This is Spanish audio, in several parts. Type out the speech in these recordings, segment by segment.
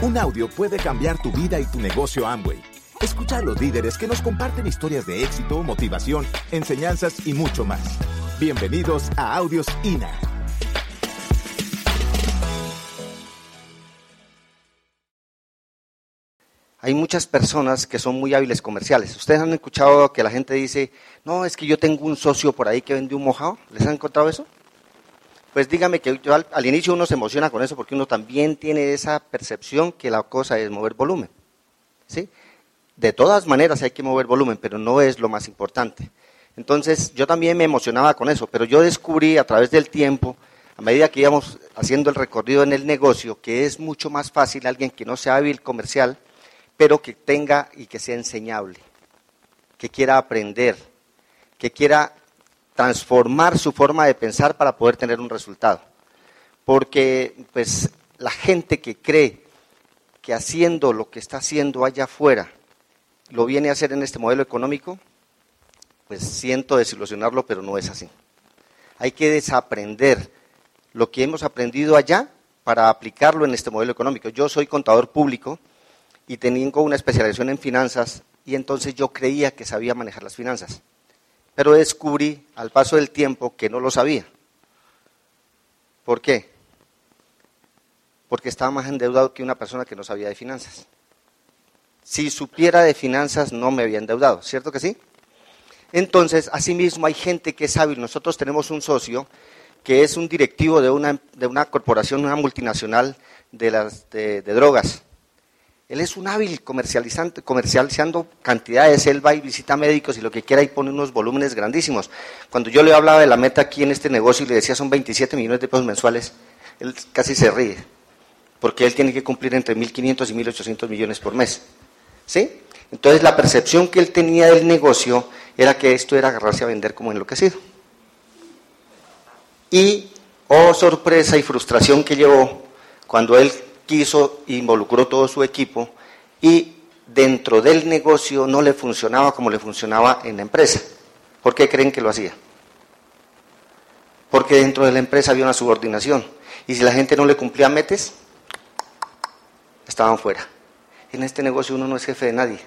Un audio puede cambiar tu vida y tu negocio Amway. Escucha a los líderes que nos comparten historias de éxito, motivación, enseñanzas y mucho más. Bienvenidos a Audios INA. Hay muchas personas que son muy hábiles comerciales. ¿Ustedes han escuchado que la gente dice, no, es que yo tengo un socio por ahí que vende un mojado? ¿Les han contado eso? Pues dígame que al inicio uno se emociona con eso porque uno también tiene esa percepción que la cosa es mover volumen, ¿sí? De todas maneras hay que mover volumen, pero no es lo más importante. Entonces yo también me emocionaba con eso, pero yo descubrí a través del tiempo, a medida que íbamos haciendo el recorrido en el negocio, que es mucho más fácil alguien que no sea hábil comercial, pero que tenga y que sea enseñable, que quiera aprender, que quiera transformar su forma de pensar para poder tener un resultado. Porque pues la gente que cree que haciendo lo que está haciendo allá afuera lo viene a hacer en este modelo económico, pues siento desilusionarlo, pero no es así. Hay que desaprender lo que hemos aprendido allá para aplicarlo en este modelo económico. Yo soy contador público y tengo una especialización en finanzas y entonces yo creía que sabía manejar las finanzas. Pero descubrí al paso del tiempo que no lo sabía. ¿Por qué? Porque estaba más endeudado que una persona que no sabía de finanzas. Si supiera de finanzas no me había endeudado, ¿cierto que sí? Entonces, asimismo hay gente que es hábil. Nosotros tenemos un socio que es un directivo de una corporación, una multinacional de drogas. Él es un hábil comercializando cantidades, él va y visita médicos y lo que quiera y pone unos volúmenes grandísimos. Cuando yo le hablaba de la meta aquí en este negocio y le decía son 27 millones de pesos mensuales, él casi se ríe, porque él tiene que cumplir entre 1.500 y 1.800 millones por mes, ¿sí? Entonces la percepción que él tenía del negocio era que esto era agarrarse a vender como enloquecido. Y, oh sorpresa y frustración que llevó cuando él quiso, involucró todo su equipo y dentro del negocio no le funcionaba como le funcionaba en la empresa. ¿Por qué creen que lo hacía? Porque dentro de la empresa había una subordinación y si la gente no le cumplía metas, estaban fuera. En este negocio uno no es jefe de nadie,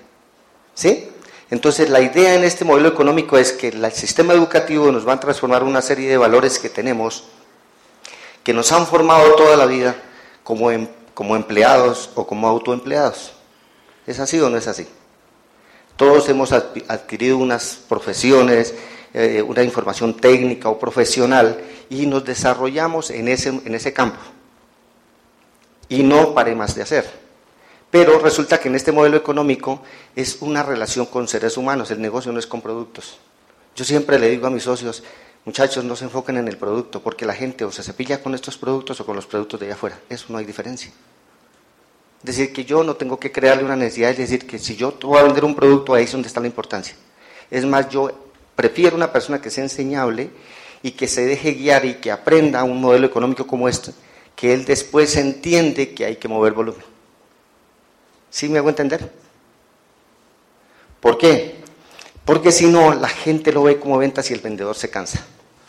¿sí? Entonces la idea en este modelo económico es que el sistema educativo nos va a transformar una serie de valores que tenemos, que nos han formado toda la vida como empleados o como autoempleados. ¿Es así o no es así? Todos hemos adquirido unas profesiones, una información técnica o profesional y nos desarrollamos en ese campo y no paremos de hacer. Pero resulta que en este modelo económico es una relación con seres humanos, el negocio no es con productos. Yo siempre le digo a mis socios, muchachos, no se enfoquen en el producto, porque la gente o se cepilla con estos productos o con los productos de allá afuera. Eso no hay diferencia. Decir que yo no tengo que crearle una necesidad, es decir que si yo voy a vender un producto, ahí es donde está la importancia. Es más, yo prefiero una persona que sea enseñable y que se deje guiar y que aprenda un modelo económico como este, que él después entiende que hay que mover volumen. ¿Sí me hago entender? ¿Por qué? Porque si no, la gente lo ve como ventas y el vendedor se cansa.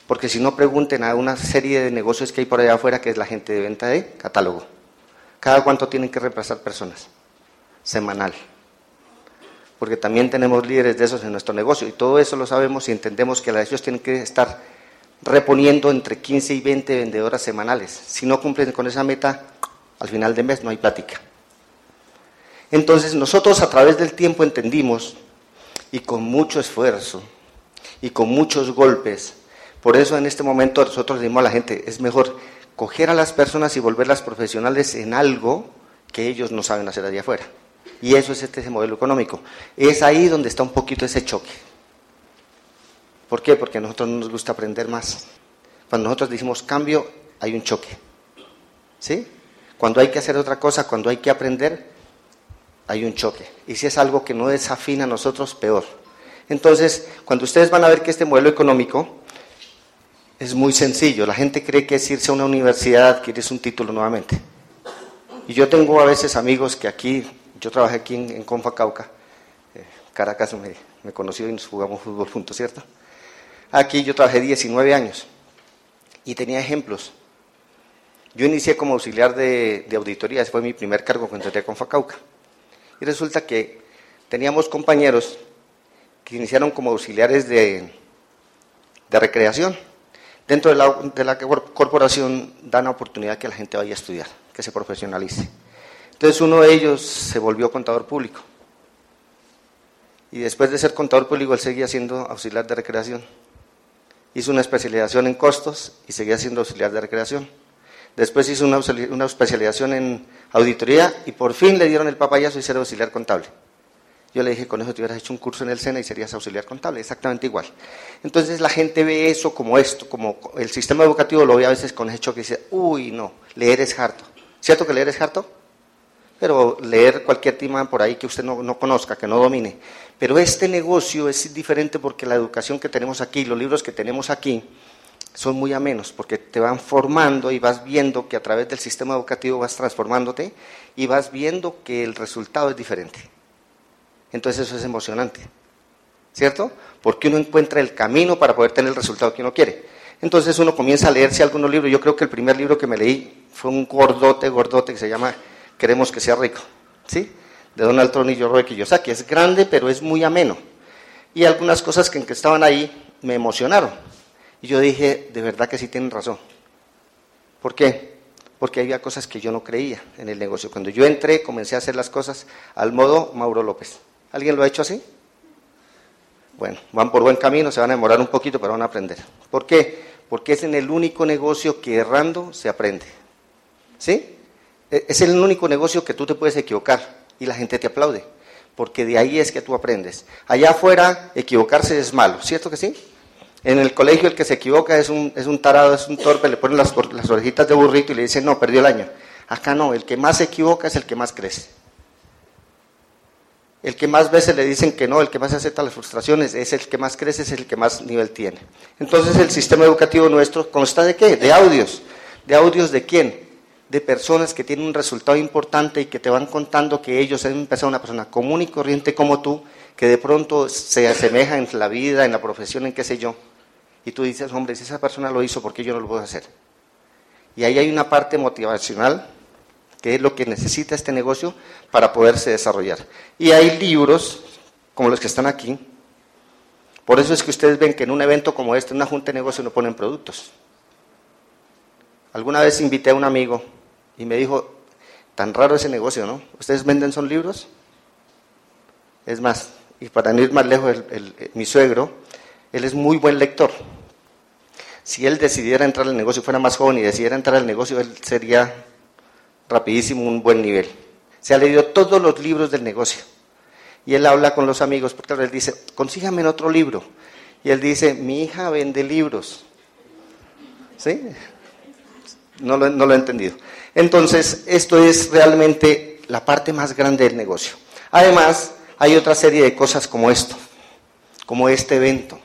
Porque si no, pregunten a una serie de negocios que hay por allá afuera, que es la gente de venta de catálogo. ¿Cada cuánto tienen que reemplazar personas? Semanal. Porque también tenemos líderes de esos en nuestro negocio. Y todo eso lo sabemos y entendemos que ellos tienen que estar reponiendo entre 15 y 20 vendedoras semanales. Si no cumplen con esa meta, al final del mes no hay plática. Entonces, nosotros a través del tiempo entendimos, y con mucho esfuerzo, y con muchos golpes. Por eso en este momento nosotros decimos a la gente, es mejor coger a las personas y volverlas profesionales en algo que ellos no saben hacer allá afuera. Y eso es ese modelo económico. Es ahí donde está un poquito ese choque. ¿Por qué? Porque a nosotros no nos gusta aprender más. Cuando nosotros decimos cambio, hay un choque, ¿sí? Cuando hay que hacer otra cosa, cuando hay que aprender, hay un choque. Y si es algo que no desafina a nosotros, peor. Entonces, cuando ustedes van a ver que este modelo económico es muy sencillo, la gente cree que es irse a una universidad, adquieres un título nuevamente. Y yo tengo a veces amigos que aquí, yo trabajé aquí en Confacauca, Caracas me conoció y nos jugamos fútbol juntos, ¿cierto? Aquí yo trabajé 19 años y tenía ejemplos. Yo inicié como auxiliar de auditoría, ese fue mi primer cargo cuando entré a Confacauca. Y resulta que teníamos compañeros que iniciaron como auxiliares de recreación. Dentro de la corporación dan la oportunidad que la gente vaya a estudiar, que se profesionalice. Entonces uno de ellos se volvió contador público. Y después de ser contador público, él seguía siendo auxiliar de recreación. Hizo una especialización en costos y seguía siendo auxiliar de recreación. Después hizo una especialización en auditoría y por fin le dieron el papayazo y ser auxiliar contable. Yo le dije, con eso te hubieras hecho un curso en el SENA y serías auxiliar contable, exactamente igual. Entonces la gente ve eso como esto, como el sistema educativo lo ve a veces con ese choque y dice, uy no, leer es harto. ¿Cierto que leer es harto? Pero leer cualquier tema por ahí que usted no conozca, que no domine. Pero este negocio es diferente porque la educación que tenemos aquí, los libros que tenemos aquí, son muy amenos porque te van formando y vas viendo que a través del sistema educativo vas transformándote y vas viendo que el resultado es diferente. Entonces eso es emocionante, ¿cierto? Porque uno encuentra el camino para poder tener el resultado que uno quiere. Entonces uno comienza a leerse algunos libros. Yo creo que el primer libro que me leí fue un gordote que se llama Queremos que sea rico, ¿sí? De Donald Tronillo, Roeke y Yosaki. Es grande pero es muy ameno. Y algunas cosas que estaban ahí me emocionaron. Y yo dije, de verdad que sí tienen razón. ¿Por qué? Porque había cosas que yo no creía en el negocio. Cuando yo entré, comencé a hacer las cosas al modo Mauro López. ¿Alguien lo ha hecho así? Bueno, van por buen camino, se van a demorar un poquito, pero van a aprender. ¿Por qué? Porque es en el único negocio que errando se aprende. ¿Sí? Es el único negocio que tú te puedes equivocar y la gente te aplaude. Porque de ahí es que tú aprendes. Allá afuera, equivocarse es malo, ¿cierto que sí? En el colegio el que se equivoca es un tarado, es un torpe, le ponen las orejitas de burrito y le dicen, no, perdió el año. Acá no, el que más se equivoca es el que más crece. El que más veces le dicen que no, el que más acepta las frustraciones, es el que más crece, es el que más nivel tiene. Entonces el sistema educativo nuestro consta ¿de qué? De audios. ¿De audios de quién? De personas que tienen un resultado importante y que te van contando que ellos han empezado una persona común y corriente como tú, que de pronto se asemeja en la vida, en la profesión, en qué sé yo. Y tú dices, hombre, si esa persona lo hizo, ¿por qué yo no lo puedo hacer? Y ahí hay una parte motivacional, que es lo que necesita este negocio para poderse desarrollar. Y hay libros, como los que están aquí. Por eso es que ustedes ven que en un evento como este, en una junta de negocios, no ponen productos. Alguna vez invité a un amigo y me dijo, tan raro ese negocio, ¿no? ¿Ustedes venden son libros? Es más, y para no ir más lejos, mi suegro, él es muy buen lector. Si él decidiera entrar al negocio, fuera más joven y decidiera entrar al negocio, él sería rapidísimo un buen nivel. Se ha leído todos los libros del negocio. Y él habla con los amigos, porque él dice, consígame otro libro. Y él dice, mi hija vende libros. ¿Sí? No lo he entendido. Entonces, esto es realmente la parte más grande del negocio. Además, hay otra serie de cosas como esto, como este evento,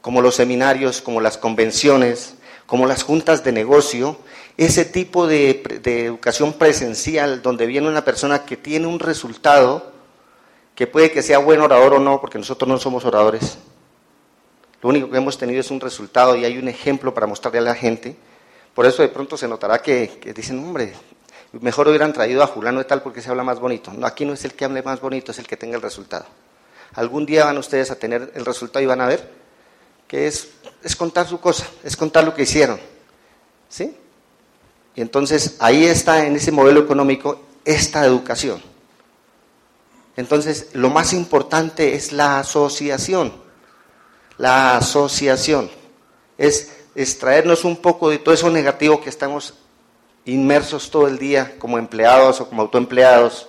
como los seminarios, como las convenciones, como las juntas de negocio, ese tipo de educación presencial donde viene una persona que tiene un resultado, que puede que sea buen orador o no, porque nosotros no somos oradores. Lo único que hemos tenido es un resultado y hay un ejemplo para mostrarle a la gente. Por eso de pronto se notará que dicen, hombre, mejor hubieran traído a fulano de tal porque se habla más bonito. No, aquí no es el que hable más bonito, es el que tenga el resultado. Algún día van ustedes a tener el resultado y van a ver que es contar su cosa, es contar lo que hicieron, ¿sí? Y entonces ahí está en ese modelo económico esta educación. Entonces lo más importante es la asociación. La asociación es extraernos un poco de todo eso negativo que estamos inmersos todo el día como empleados o como autoempleados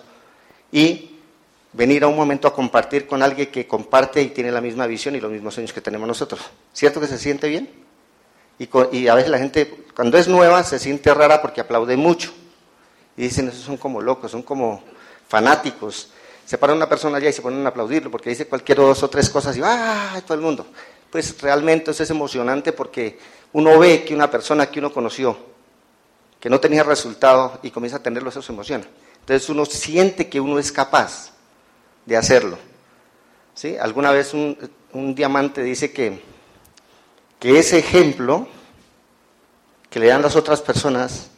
y venir a un momento a compartir con alguien que comparte y tiene la misma visión y los mismos sueños que tenemos nosotros. ¿Cierto que se siente bien? Y a veces la gente, cuando es nueva, se siente rara porque aplaude mucho. Y dicen, esos son como locos, son como fanáticos. Se para una persona allá y se ponen a aplaudirlo porque dice cualquier dos o tres cosas y ¡ah! Todo el mundo. Pues realmente eso es emocionante porque uno ve que una persona que uno conoció, que no tenía resultado y comienza a tenerlo, eso se emociona. Entonces uno siente que uno es capaz de hacerlo, ¿sí? Alguna vez un diamante dice que ese ejemplo que le dan las otras personas,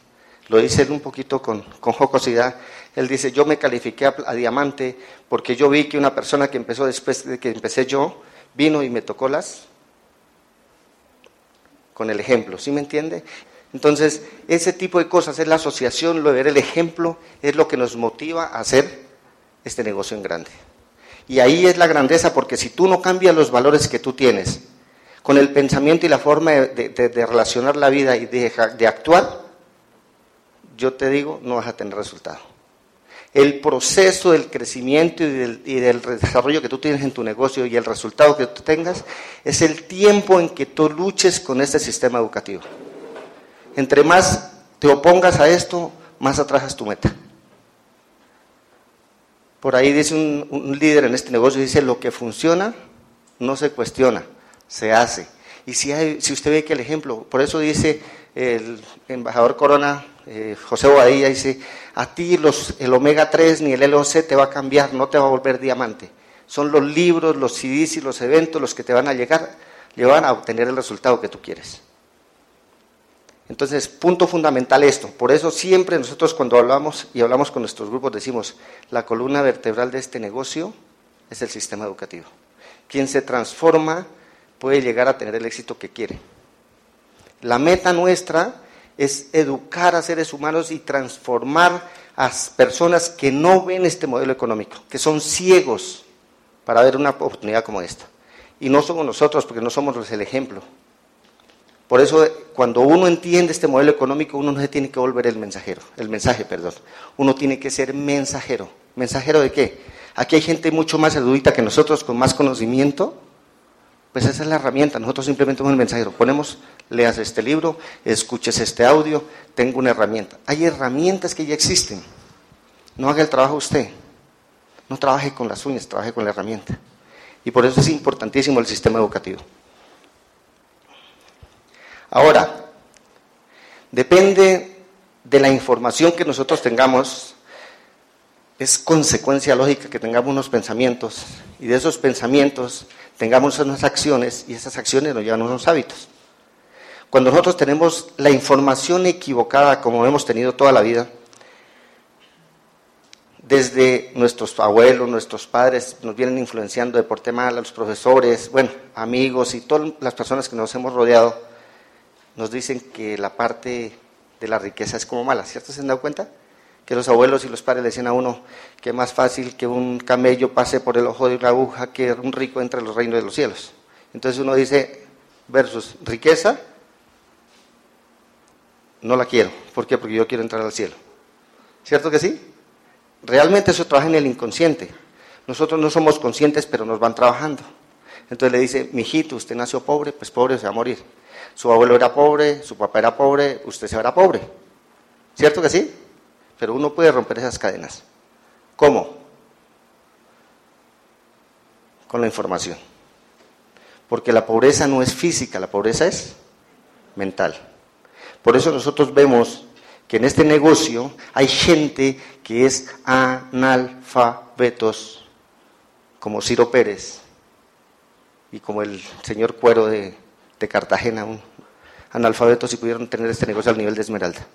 lo dice él un poquito con jocosidad. Él dice, yo me califiqué a diamante porque yo vi que una persona que empezó después de que empecé yo, vino y me tocó las, con el ejemplo, ¿sí me entiende? Entonces, ese tipo de cosas es la asociación, lo ver el ejemplo, es lo que nos motiva a hacer este negocio en grande. Y ahí es la grandeza, porque si tú no cambias los valores que tú tienes, con el pensamiento y la forma de relacionar la vida y de actuar, yo te digo, no vas a tener resultado. El proceso del crecimiento y del desarrollo que tú tienes en tu negocio y el resultado que tú tengas, es el tiempo en que tú luches con este sistema educativo. Entre más te opongas a esto, más atrasas tu meta. Por ahí dice un líder en este negocio, dice, lo que funciona no se cuestiona, se hace. Y si usted ve que el ejemplo, por eso dice el embajador Corona, José Bobadilla, dice, a ti el Omega 3 ni el L-11 te va a cambiar, no te va a volver diamante. Son los libros, los CDs y los eventos los que te van a llevar a obtener el resultado que tú quieres. Entonces, punto fundamental esto. Por eso siempre nosotros cuando hablamos con nuestros grupos decimos, la columna vertebral de este negocio es el sistema educativo. Quien se transforma puede llegar a tener el éxito que quiere. La meta nuestra es educar a seres humanos y transformar a personas que no ven este modelo económico, que son ciegos para ver una oportunidad como esta. Y no somos nosotros, porque no somos el ejemplo. Por eso, cuando uno entiende este modelo económico, uno no se tiene que volver el mensaje. Uno tiene que ser mensajero. ¿Mensajero de qué? Aquí hay gente mucho más erudita que nosotros, con más conocimiento. Pues esa es la herramienta, nosotros simplemente somos el mensajero. Ponemos, leas este libro, escuches este audio, tengo una herramienta. Hay herramientas que ya existen. No haga el trabajo usted. No trabaje con las uñas, trabaje con la herramienta. Y por eso es importantísimo el sistema educativo. Ahora, depende de la información que nosotros tengamos, es consecuencia lógica que tengamos unos pensamientos, y de esos pensamientos tengamos unas acciones, y esas acciones nos llevan a unos hábitos. Cuando nosotros tenemos la información equivocada, como hemos tenido toda la vida, desde nuestros abuelos, nuestros padres, nos vienen influenciando de por tema, los profesores, bueno, amigos y todas las personas que nos hemos rodeado, nos dicen que la parte de la riqueza es como mala, ¿cierto? ¿Se han dado cuenta? Que los abuelos y los padres le decían a uno que es más fácil que un camello pase por el ojo de una aguja que un rico entre los reinos de los cielos. Entonces uno dice, versus riqueza, no la quiero. ¿Por qué? Porque yo quiero entrar al cielo. ¿Cierto que sí? Realmente eso trabaja en el inconsciente. Nosotros no somos conscientes, pero nos van trabajando. Entonces le dice, mijito, usted nació pobre, pues pobre se va a morir. Su abuelo era pobre, su papá era pobre, usted se verá pobre. ¿Cierto que sí? Pero uno puede romper esas cadenas. ¿Cómo? Con la información. Porque la pobreza no es física, la pobreza es mental. Por eso nosotros vemos que en este negocio hay gente que es analfabetos, como Ciro Pérez y como el señor Cuero de Cartagena, un analfabeto, si pudieron tener este negocio al nivel de Esmeralda.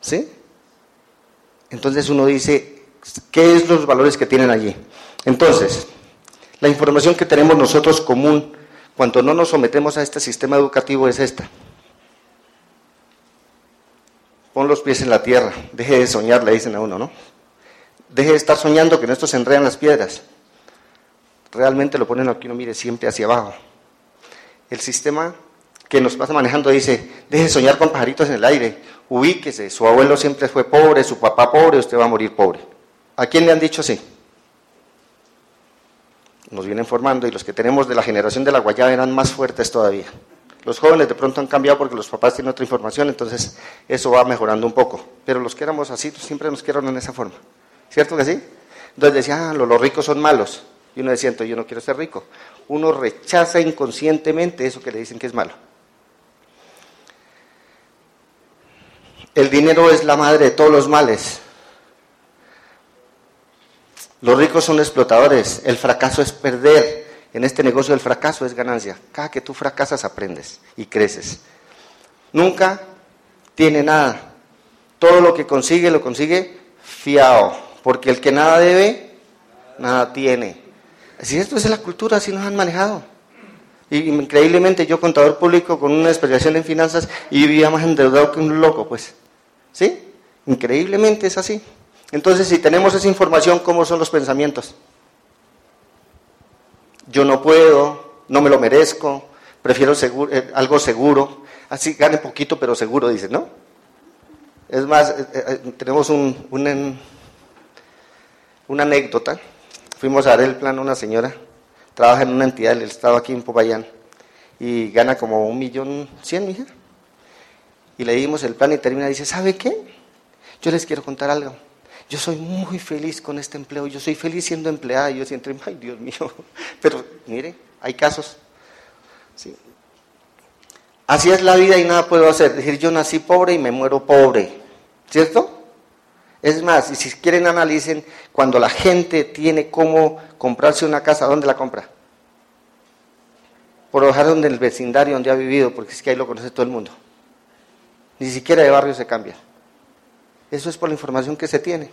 ¿Sí? Entonces uno dice, ¿qué es los valores que tienen allí? Entonces, la información que tenemos nosotros común, cuando no nos sometemos a este sistema educativo, es esta. Pon los pies en la tierra, deje de soñar, le dicen a uno, ¿no? Deje de estar soñando que en esto se enredan las piedras. Realmente lo ponen aquí, uno mire siempre hacia abajo. El sistema que nos pasa manejando dice, deje de soñar con pajaritos en el aire, ubíquese, su abuelo siempre fue pobre, su papá pobre, usted va a morir pobre. ¿A quién le han dicho así? Nos vienen formando, y los que tenemos de la generación de la guayaba eran más fuertes todavía. Los jóvenes de pronto han cambiado porque los papás tienen otra información, entonces eso va mejorando un poco. Pero los que éramos así, siempre nos quedaron en esa forma. ¿Cierto que sí? Entonces decían, los ricos son malos. Y uno decía, entonces yo no quiero ser rico. Uno rechaza inconscientemente eso que le dicen que es malo. El dinero es la madre de todos los males. Los ricos son explotadores. El fracaso es perder. En este negocio el fracaso es ganancia. Cada que tú fracasas aprendes y creces. Nunca tiene nada. Todo lo que consigue, lo consigue fiado. Porque el que nada debe, nada tiene. Así es, es la cultura, así nos han manejado. Y increíblemente yo, contador público, con una especialización en finanzas, y vivía más endeudado que un loco, pues. ¿Sí? Increíblemente es así. Entonces, si tenemos esa información, ¿cómo son los pensamientos? Yo no puedo, no me lo merezco, prefiero seguro, algo seguro. Así gane poquito, pero seguro, dice, ¿no? Es más, tenemos una anécdota. Fuimos a dar el plan a una señora, trabaja en una entidad del Estado aquí en Popayán, y gana como 1.100.000, mija. Y le dimos el plan y termina, dice, ¿sabe qué? Yo les quiero contar algo. Yo soy muy feliz con este empleo, yo soy feliz siendo empleada. Y yo siempre, ay Dios mío, pero mire, hay casos. ¿Sí? Así es la vida y nada puedo hacer. Es decir, yo nací pobre y me muero pobre, ¿cierto? Es más, y si quieren analicen, cuando la gente tiene cómo comprarse una casa, ¿dónde la compra? Por lo general en el vecindario donde ha vivido, porque es que ahí lo conoce todo el mundo. Ni siquiera de barrio se cambia. Eso es por la información que se tiene.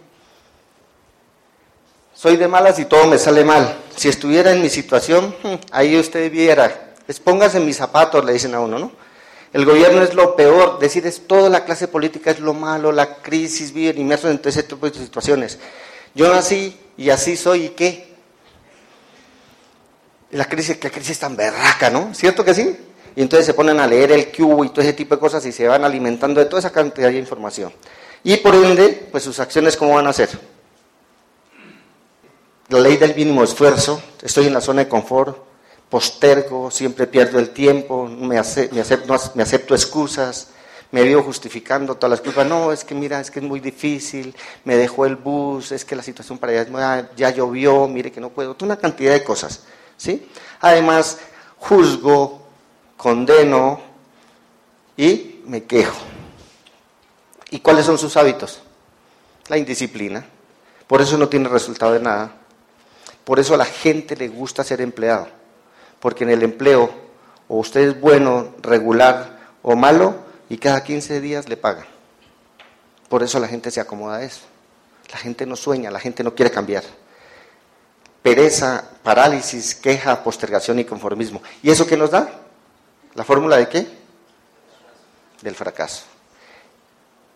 Soy de malas y todo me sale mal. Si estuviera en mi situación, ahí usted viera. Póngase en mis zapatos, le dicen a uno, ¿no? El gobierno es lo peor, decir es toda la clase política es lo malo, la crisis, viven inmersos en todo ese tipo de situaciones. Yo nací y así soy, ¿y qué? La crisis es tan berraca, ¿no? ¿Cierto que sí? Y entonces se ponen a leer el cubo y todo ese tipo de cosas y se van alimentando de toda esa cantidad de información. Y por ende, pues sus acciones, ¿cómo van a ser? La ley del mínimo esfuerzo, estoy en la zona de confort, postergo, siempre pierdo el tiempo, me acepto excusas, me vivo justificando todas las culpas. No, es que mira, es que es muy difícil, me dejó el bus, es que la situación para allá ya llovió, mire que no puedo, toda una cantidad de cosas, ¿sí? Además, juzgo, condeno y me quejo. ¿Y cuáles son sus hábitos? La indisciplina. Por eso no tiene resultado de nada. Por eso a la gente le gusta ser empleado. Porque en el empleo, o usted es bueno, regular o malo, y cada 15 días le pagan. Por eso la gente se acomoda a eso. La gente no sueña, la gente no quiere cambiar. Pereza, parálisis, queja, postergación y conformismo. ¿Y eso qué nos da? ¿La fórmula de qué? Del fracaso.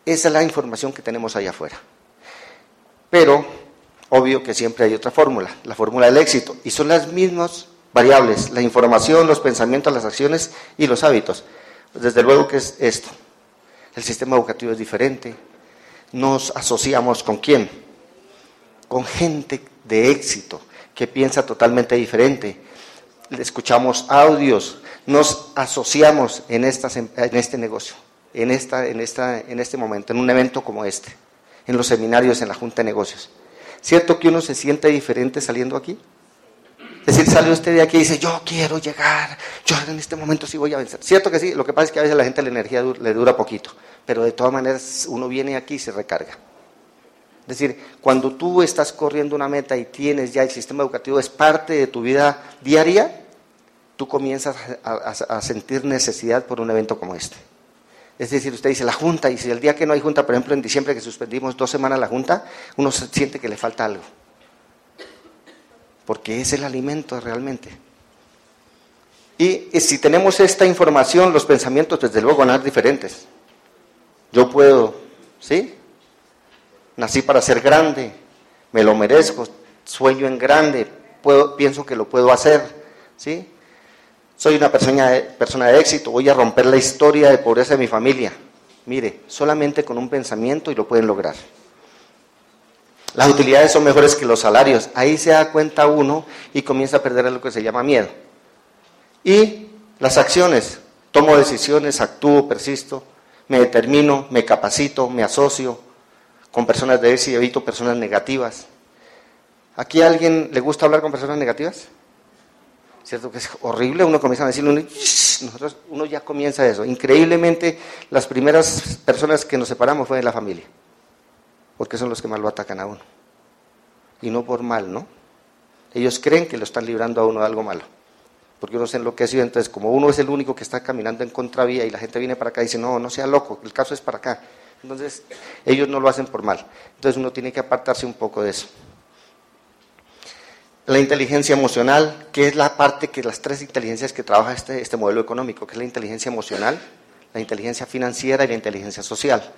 Esa es la información que tenemos allá afuera. Pero, obvio que siempre hay otra fórmula, la fórmula del éxito. Y son las mismas variables, la información, los pensamientos, las acciones y los hábitos. Desde luego que es esto. El sistema educativo es diferente. Nos asociamos ¿con quién? Con gente de éxito, que piensa totalmente diferente. Escuchamos audios, nos asociamos en este negocio, en este momento, en un evento como este, en los seminarios, en la Junta de Negocios. ¿Cierto que uno se siente diferente saliendo aquí? Es decir, sale usted de aquí y dice, yo quiero llegar, yo en este momento sí voy a vencer. ¿Cierto que sí? Lo que pasa es que a veces a la gente la energía le dura poquito, pero de todas maneras uno viene aquí y se recarga. Es decir, cuando tú estás corriendo una meta y tienes ya el sistema educativo, es parte de tu vida diaria, tú comienzas a sentir necesidad por un evento como este. Es decir, usted dice, la junta, y si el día que no hay junta, por ejemplo en diciembre que suspendimos 2 semanas la junta, uno siente que le falta algo. Porque es el alimento realmente. Y si tenemos esta información, los pensamientos desde luego van a ser diferentes. Yo puedo, ¿sí? Nací para ser grande, me lo merezco, sueño en grande, pienso que lo puedo hacer, ¿sí? Soy una persona de éxito, voy a romper la historia de pobreza de mi familia. Mire, solamente con un pensamiento y lo pueden lograr. Las utilidades son mejores que los salarios. Ahí se da cuenta uno y comienza a perder lo que se llama miedo. Y las acciones. Tomo decisiones, actúo, persisto, me determino, me capacito, me asocio con personas de éxito y evito personas negativas. ¿Aquí a alguien le gusta hablar con personas negativas? ¿Cierto que es horrible? Uno comienza a decirle, uno ya comienza eso. Increíblemente, las primeras personas que nos separamos fue de la familia. Porque son los que más lo atacan a uno. Y no por mal, ¿no? Ellos creen que lo están librando a uno de algo malo. porque uno se enloqueció. Entonces, como uno es el único que está caminando en contravía y la gente viene para acá y dice, no, no sea loco, el caso es para acá. Entonces, ellos no lo hacen por mal. Entonces, uno tiene que apartarse un poco de eso. La inteligencia emocional, que es la parte que las tres inteligencias que trabaja este modelo económico, que es la inteligencia emocional, la inteligencia financiera y la inteligencia social.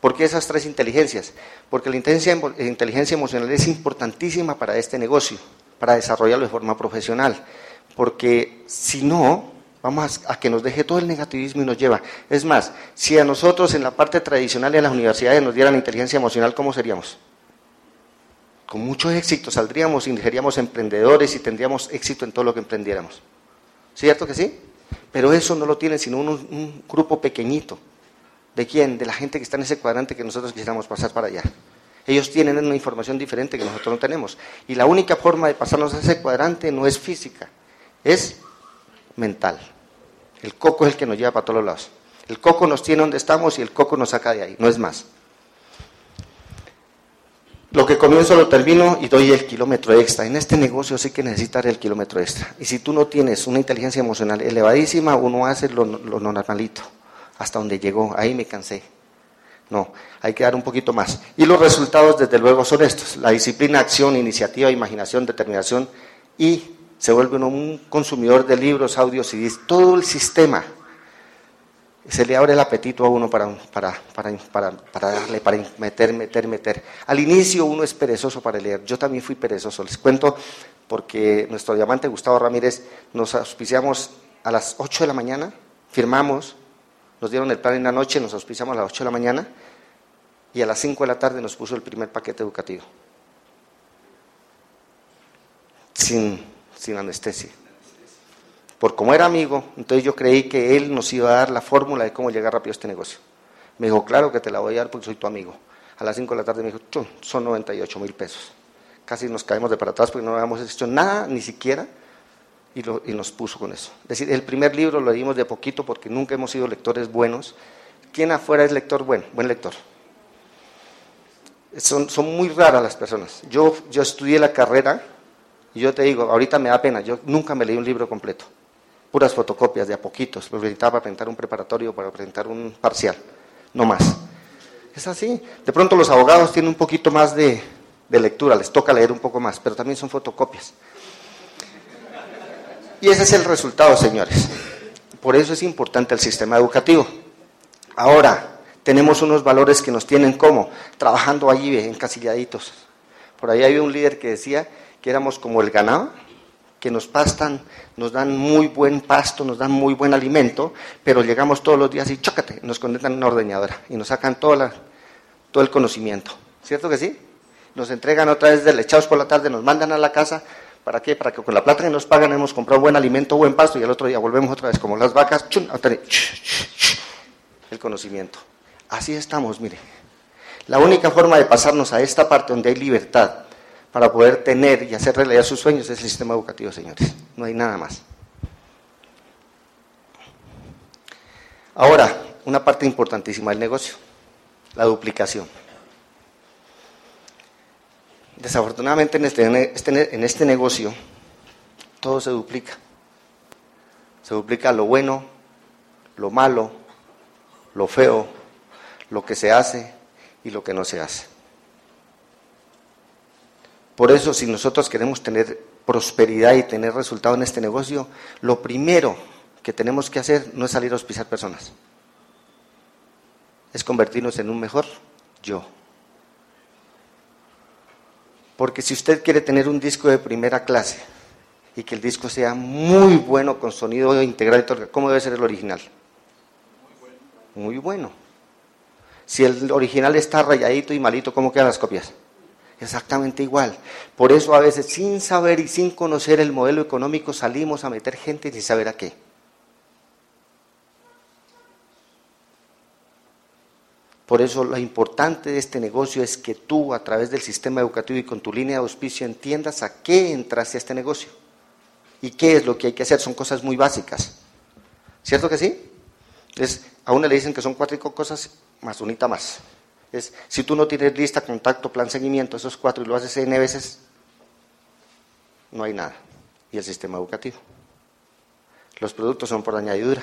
¿Por qué esas tres inteligencias? Porque la inteligencia emocional es importantísima para este negocio, para desarrollarlo de forma profesional, porque si no, vamos a que nos deje todo el negativismo y nos lleva. Es más, si a nosotros en la parte tradicional y en las universidades nos dieran inteligencia emocional, ¿cómo seríamos? Con mucho éxito saldríamos y seríamos emprendedores y tendríamos éxito en todo lo que emprendiéramos. ¿Cierto que sí? Pero eso no lo tienen sino un grupo pequeñito. ¿De quién? De la gente que está en ese cuadrante que nosotros quisiéramos pasar para allá. Ellos tienen una información diferente que nosotros no tenemos. Y la única forma de pasarnos a ese cuadrante no es física, es mental. El coco es el que nos lleva para todos los lados. El coco nos tiene donde estamos y el coco nos saca de ahí, no es más. Lo que comienzo lo termino y doy el kilómetro extra. En este negocio sí que necesitas el kilómetro extra. Y si tú no tienes una inteligencia emocional elevadísima, uno hace lo normalito. Hasta donde llegó, ahí me cansé. No, hay que dar un poquito más. Y los resultados desde luego son estos. La disciplina, acción, iniciativa, imaginación, determinación. Y se vuelve uno un consumidor de libros, audios, CDs. Todo el sistema. Se le abre el apetito a uno para darle, para meter. Al inicio uno es perezoso para leer. Yo también fui perezoso. Les cuento porque nuestro diamante Gustavo Ramírez nos auspiciamos a las 8 de la mañana, firmamos, nos dieron el plan en la noche, nos auspiciamos a las 8 de la mañana y a las 5 de la tarde nos puso el primer paquete educativo. Sin anestesia. Por como era amigo, entonces yo creí que él nos iba a dar la fórmula de cómo llegar rápido a este negocio. Me dijo, claro que te la voy a dar porque soy tu amigo. A las 5 de la tarde me dijo, chum, son 98,000 pesos. Casi nos caemos de para atrás porque no habíamos hecho nada, ni siquiera, y nos puso con eso. Es decir, el primer libro lo dimos de poquito porque nunca hemos sido lectores buenos. ¿Quién afuera es lector bueno? Buen lector. Son muy raras las personas. Yo estudié la carrera y yo te digo, ahorita me da pena, yo nunca me leí un libro completo. Puras fotocopias de a poquitos, los necesitaba para presentar un preparatorio, para presentar un parcial, no más. Es así. De pronto los abogados tienen un poquito más de lectura, les toca leer un poco más, pero también son fotocopias. Y ese es el resultado, señores. Por eso es importante el sistema educativo. Ahora, tenemos unos valores que nos tienen como trabajando allí, encasilladitos. Por ahí había un líder que decía que éramos como el ganado, que nos pastan, nos dan muy buen pasto, nos dan muy buen alimento, pero llegamos todos los días y chócate, nos conectan una ordeñadora y nos sacan todo el conocimiento. ¿Cierto que sí? Nos entregan otra vez deslechados por la tarde, nos mandan a la casa. ¿Para qué? Para que con la plata que nos pagan hemos comprado buen alimento, buen pasto y al otro día volvemos otra vez como las vacas. Chun, el conocimiento. Así estamos, mire. La única forma de pasarnos a esta parte donde hay libertad, para poder tener y hacer realidad sus sueños, es el sistema educativo, señores. No hay nada más. Ahora, una parte importantísima del negocio, la duplicación. Desafortunadamente en este negocio, todo se duplica. Se duplica lo bueno, lo malo, lo feo, lo que se hace y lo que no se hace. Por eso, si nosotros queremos tener prosperidad y tener resultado en este negocio, lo primero que tenemos que hacer no es salir a auspiciar personas. Es convertirnos en un mejor yo. Porque si usted quiere tener un disco de primera clase y que el disco sea muy bueno con sonido integral, ¿cómo debe ser el original? Muy bueno. Si el original está rayadito y malito, ¿cómo quedan las copias? Exactamente igual. Por eso a veces sin saber y sin conocer el modelo económico salimos a meter gente sin saber a qué. Por eso lo importante de este negocio es que tú, a través del sistema educativo y con tu línea de auspicio, entiendas a qué entraste a este negocio y qué es lo que hay que hacer. Son cosas muy básicas. ¿Cierto que sí? Entonces, a uno le dicen que son 4 cosas más unita más. Es, si tú no tienes lista, contacto, plan, seguimiento, esos 4 y lo haces N veces, no hay nada. Y el sistema educativo. Los productos son por añadidura.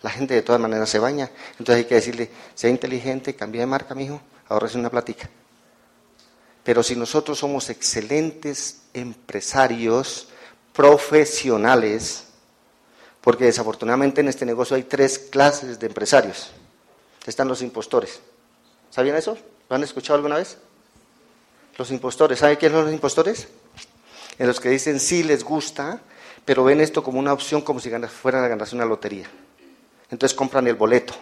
La gente de todas maneras se baña. Entonces hay que decirle, sea inteligente, cambie de marca, mijo, ahorrese una platica. Pero si nosotros somos excelentes empresarios, profesionales, porque desafortunadamente en este negocio hay 3 clases de empresarios. Están los impostores. ¿Sabían eso? ¿Lo han escuchado alguna vez? Los impostores. ¿Saben qué son los impostores? En los que dicen sí les gusta, pero ven esto como una opción, como si fueran a ganarse una lotería. Entonces compran el boleto.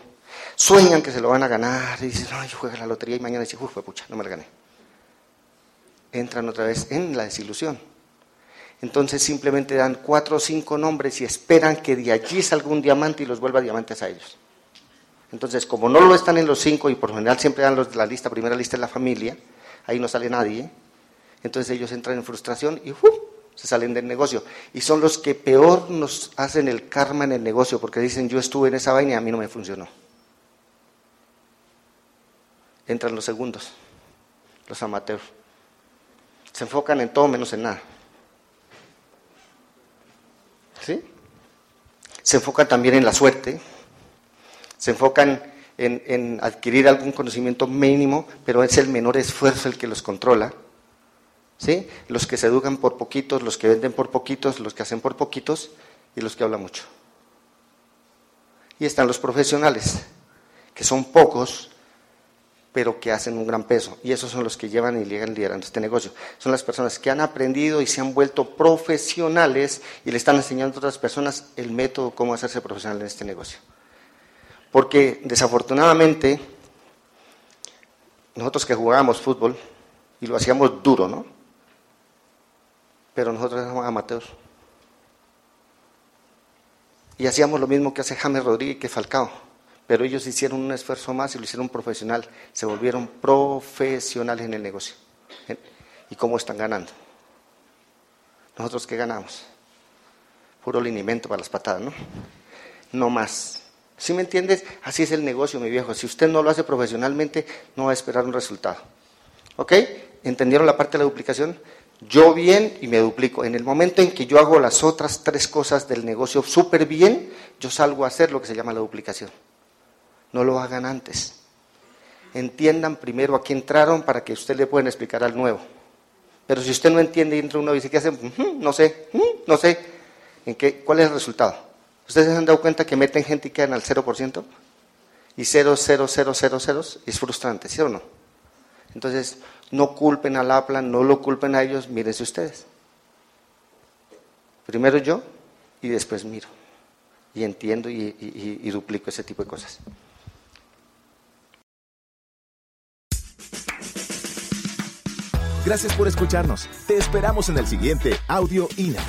Sueñan que se lo van a ganar y dicen, no, yo juego la lotería y mañana dicen, uff, pucha, no me la gané. Entran otra vez en la desilusión. Entonces simplemente dan 4 o 5 nombres y esperan que de allí salga un diamante y los vuelva diamantes a ellos. Entonces, como no lo están en los 5, y por general siempre dan los de la lista, primera lista es la familia, ahí no sale nadie, entonces ellos entran en frustración y se salen del negocio. Y son los que peor nos hacen el karma en el negocio, porque dicen, yo estuve en esa vaina y a mí no me funcionó. Entran los segundos, los amateurs. Se enfocan en todo menos en nada. ¿Sí? Se enfocan también en la suerte, se enfocan en adquirir algún conocimiento mínimo, pero es el menor esfuerzo el que los controla. ¿Sí? Los que se educan por poquitos, los que venden por poquitos, los que hacen por poquitos y los que hablan mucho. Y están los profesionales, que son pocos, pero que hacen un gran peso. Y esos son los que llevan y llegan liderando este negocio. Son las personas que han aprendido y se han vuelto profesionales y le están enseñando a otras personas el método cómo hacerse profesional en este negocio. Porque desafortunadamente, nosotros que jugábamos fútbol y lo hacíamos duro, ¿no? Pero nosotros éramos amateurs. Y hacíamos lo mismo que hace James Rodríguez, que Falcao. Pero ellos hicieron un esfuerzo más y lo hicieron profesional, se volvieron profesionales en el negocio. ¿Y cómo están ganando? ¿Nosotros qué ganamos? Puro linimento para las patadas, ¿no? No más. ¿Sí me entiendes? Así es el negocio, mi viejo. Si usted no lo hace profesionalmente, no va a esperar un resultado. ¿Ok? ¿Entendieron la parte de la duplicación? Yo bien y me duplico. En el momento en que yo hago las otras 3 cosas del negocio súper bien, yo salgo a hacer lo que se llama la duplicación. No lo hagan antes. Entiendan primero a qué entraron para que usted le puedan explicar al nuevo. Pero si usted no entiende y entra uno y dice, ¿qué hacen? No sé. ¿Cuál es el resultado? ¿Ustedes se han dado cuenta que meten gente y quedan al 0%? Y 0, 0, 0, 0, 0, es frustrante, ¿sí o no? Entonces, no culpen al APLA, no lo culpen a ellos, mírense ustedes. Primero yo y después miro. Y entiendo y duplico ese tipo de cosas. Gracias por escucharnos. Te esperamos en el siguiente Audio INA.